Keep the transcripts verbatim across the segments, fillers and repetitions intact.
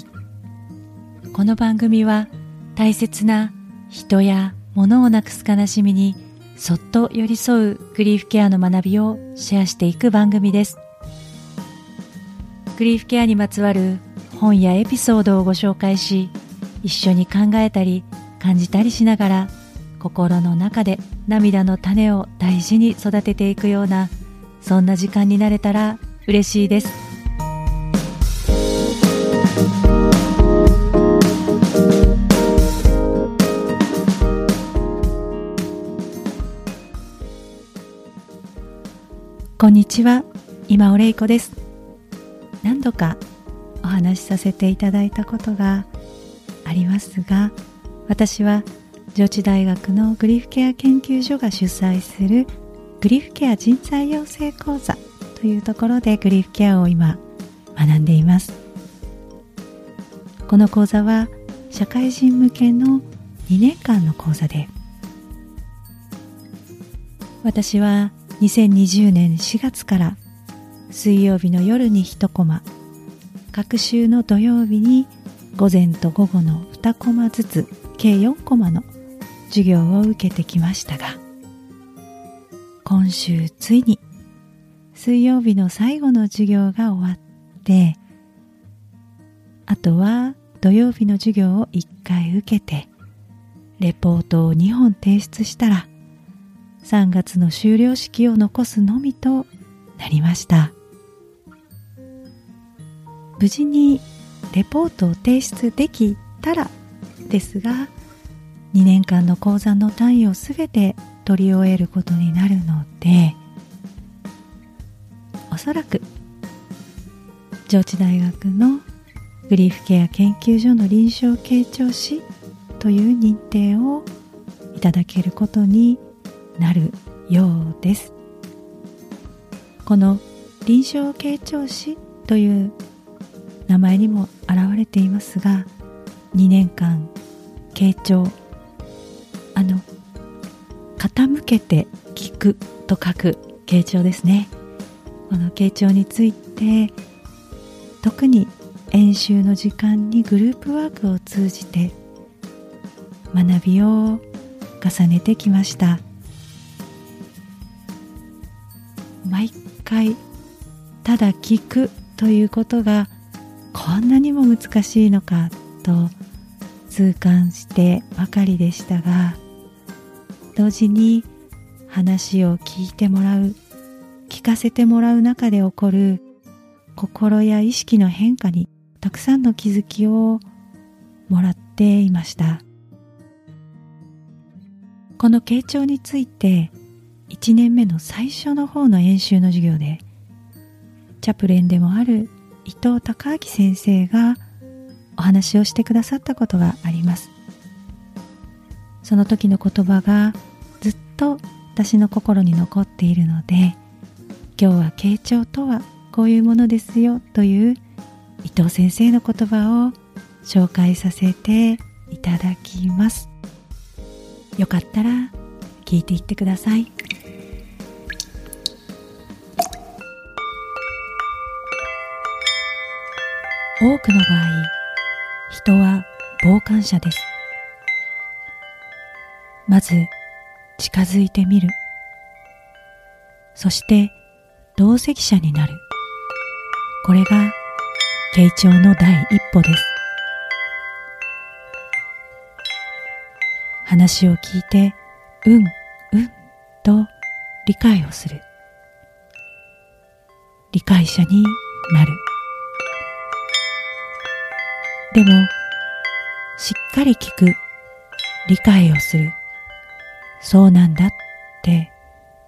き。この番組は大切な人や物をなくす悲しみにそっと寄り添うグリーフケアの学びをシェアしていく番組です。グリーフケアにまつわる本やエピソードをご紹介し、一緒に考えたり感じたりしながら、心の中で涙の種を大事に育てていくような、そんな時間になれたら嬉しいです。こんにちは、今尾玲子です。何度かお話しさせていただいたことがありますが、私は上智大学のグリーフケア研究所が主催するグリーフケア人材養成講座というところでグリーフケアを今学んでいます。この講座は社会人向けのにねんかんの講座で、私はにせんにじゅうねんしがつから水曜日の夜にいちコマ、各週の土曜日に午前と午後のにコマずつ、計よんコマの授業を受けてきましたが、今週ついに水曜日の最後の授業が終わって、あとは土曜日の授業をいっかい受けてレポートをにほん提出したら、さんがつの修了式を残すのみとなりました。無事にレポートを提出できたらですが、にねんかんの講座の単位をすべて取り終えることになるので、おそらく上智大学のグリーフケア研究所の臨床傾聴士という認定をいただけることになるようです。この臨床傾聴士という名前にも表れていますが、にねんかん傾聴、あの傾けて聞くと書く傾聴ですね。この傾聴について、特に演習の時間にグループワークを通じて学びを重ねてきました。毎回ただ聞くということがこんなにも難しいのかと痛感してばかりでしたが、同時に話を聞いてもらう、聞かせてもらう中で起こる心や意識の変化にたくさんの気づきをもらっていました。この傾聴についていちねんめの最初の方の演習の授業で、チャプレンでもある伊藤孝明先生がお話をしてくださったことがあります。その時の言葉がずっと私の心に残っているので、今日は傾聴とはこういうものですよという伊藤先生の言葉を紹介させていただきます。よかったら聞いていってください。多くの場合、人は傍観者です。まず近づいてみる。そして同席者になる。これが傾聴の第一歩です。話を聞いて、うん、うんと理解をする。理解者になる。でも、しっかり聞く、理解をする、そうなんだって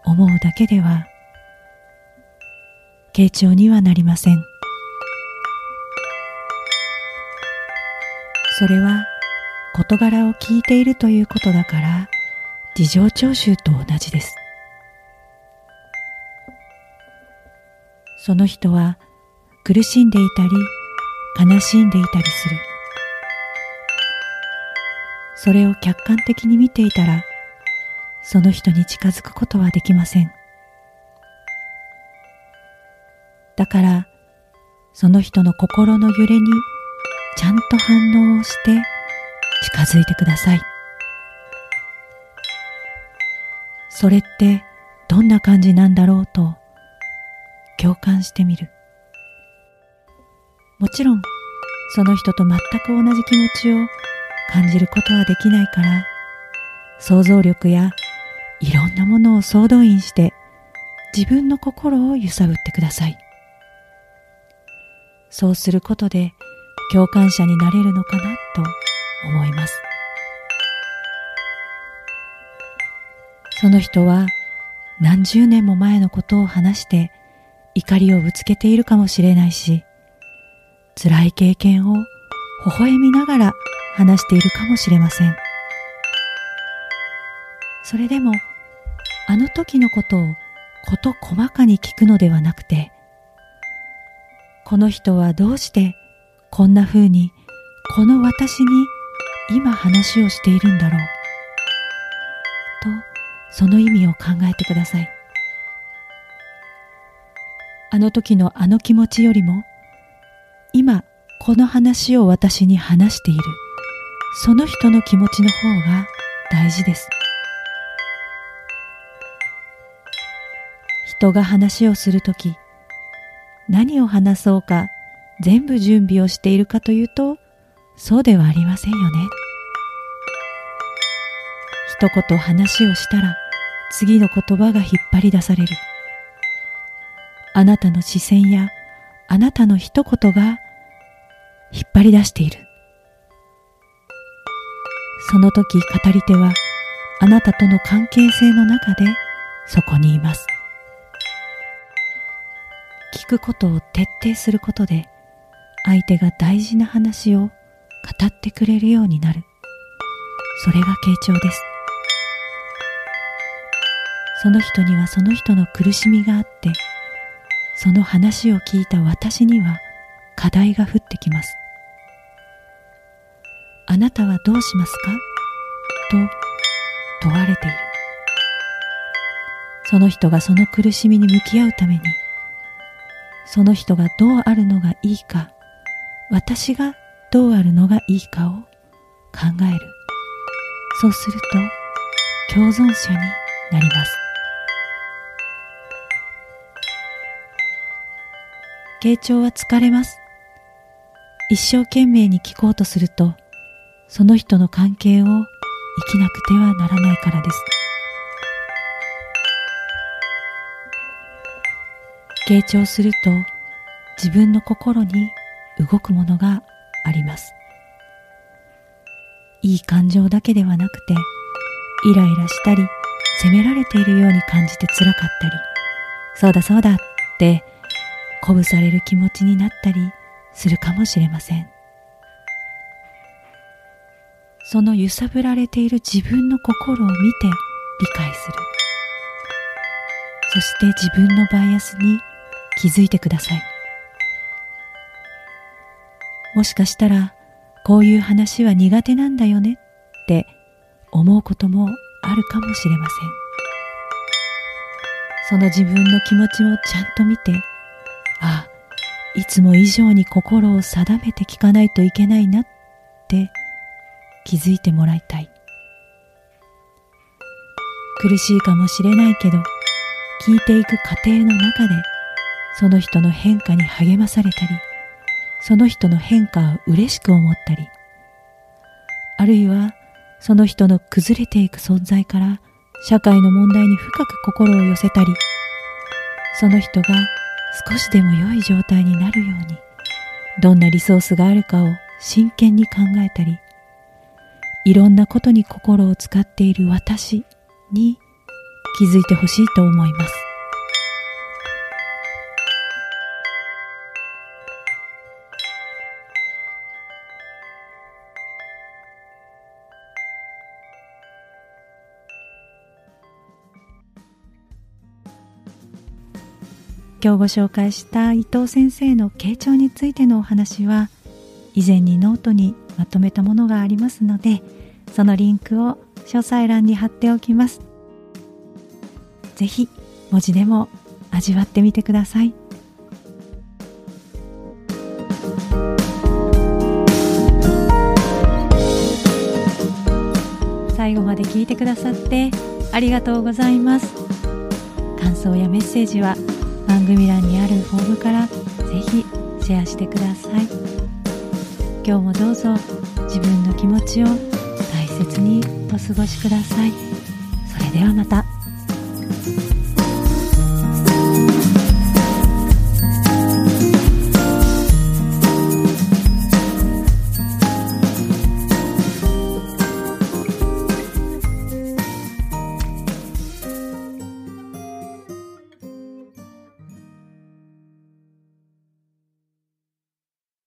思うだけでは、傾聴にはなりません。それは、事柄を聞いているということだから、事情聴取と同じです。その人は苦しんでいたり、悲しんでいたりする。それを客観的に見ていたら、その人に近づくことはできません。だから、その人の心の揺れにちゃんと反応をして近づいてください。それってどんな感じなんだろうと共感してみる。もちろんその人と全く同じ気持ちを感じることはできないから、想像力やいろんなものを総動員して自分の心を揺さぶってください。そうすることで共感者になれるのかなと思います。その人は何十年も前のことを話して怒りをぶつけているかもしれないし、辛い経験を微笑みながら話しているかもしれません。それでもあの時のことを事細かに聞くのではなくて、この人はどうしてこんな風にこの私に今話をしているんだろうと、その意味を考えてください。あの時のあの気持ちよりも、今この話を私に話しているその人の気持ちの方が大事です。人が話をするとき、何を話そうか全部準備をしているかというと、そうではありませんよね。一言話をしたら次の言葉が引っ張り出される。あなたの視線やあなたの一言が引っ張り出している。その時語り手はあなたとの関係性の中でそこにいます。聞くことを徹底することで相手が大事な話を語ってくれるようになる。それが傾聴です。その人にはその人の苦しみがあって、その話を聞いた私には課題が降ってきます。あなたはどうしますかと問われている。その人がその苦しみに向き合うために、その人がどうあるのがいいか、私がどうあるのがいいかを考える。そうすると共存者になります。傾聴は疲れます。一生懸命に聞こうとすると、その人の関係を生きなくてはならないからです。傾聴すると自分の心に動くものがあります。いい感情だけではなくて、イライラしたり、責められているように感じて辛かったり、そうだそうだって鼓舞される気持ちになったりするかもしれません。その揺さぶられている自分の心を見て理解する。そして自分のバイアスに気づいてください。もしかしたらこういう話は苦手なんだよねって思うこともあるかもしれません。その自分の気持ちをちゃんと見て、ああ、いつも以上に心を定めて聞かないといけないなって気づいてもらいたい。苦しいかもしれないけど、聞いていく過程の中でその人の変化に励まされたり、その人の変化を嬉しく思ったり、あるいはその人の崩れていく存在から社会の問題に深く心を寄せたり、その人が少しでも良い状態になるようにどんなリソースがあるかを真剣に考えたり、いろんなことに心を使っている私に気づいてほしいと思います。今日ご紹介した伊藤先生の傾聴についてのお話は、以前にノートにまとめたものがありますので、そのリンクを詳細欄に貼っておきます。ぜひ文字でも味わってみてください。最後まで聞いてくださってありがとうございます。感想やメッセージは番組欄にあるフォームからぜひシェアしてください。今日もどうぞ自分の気持ちを大切にお過ごしください。それではまた。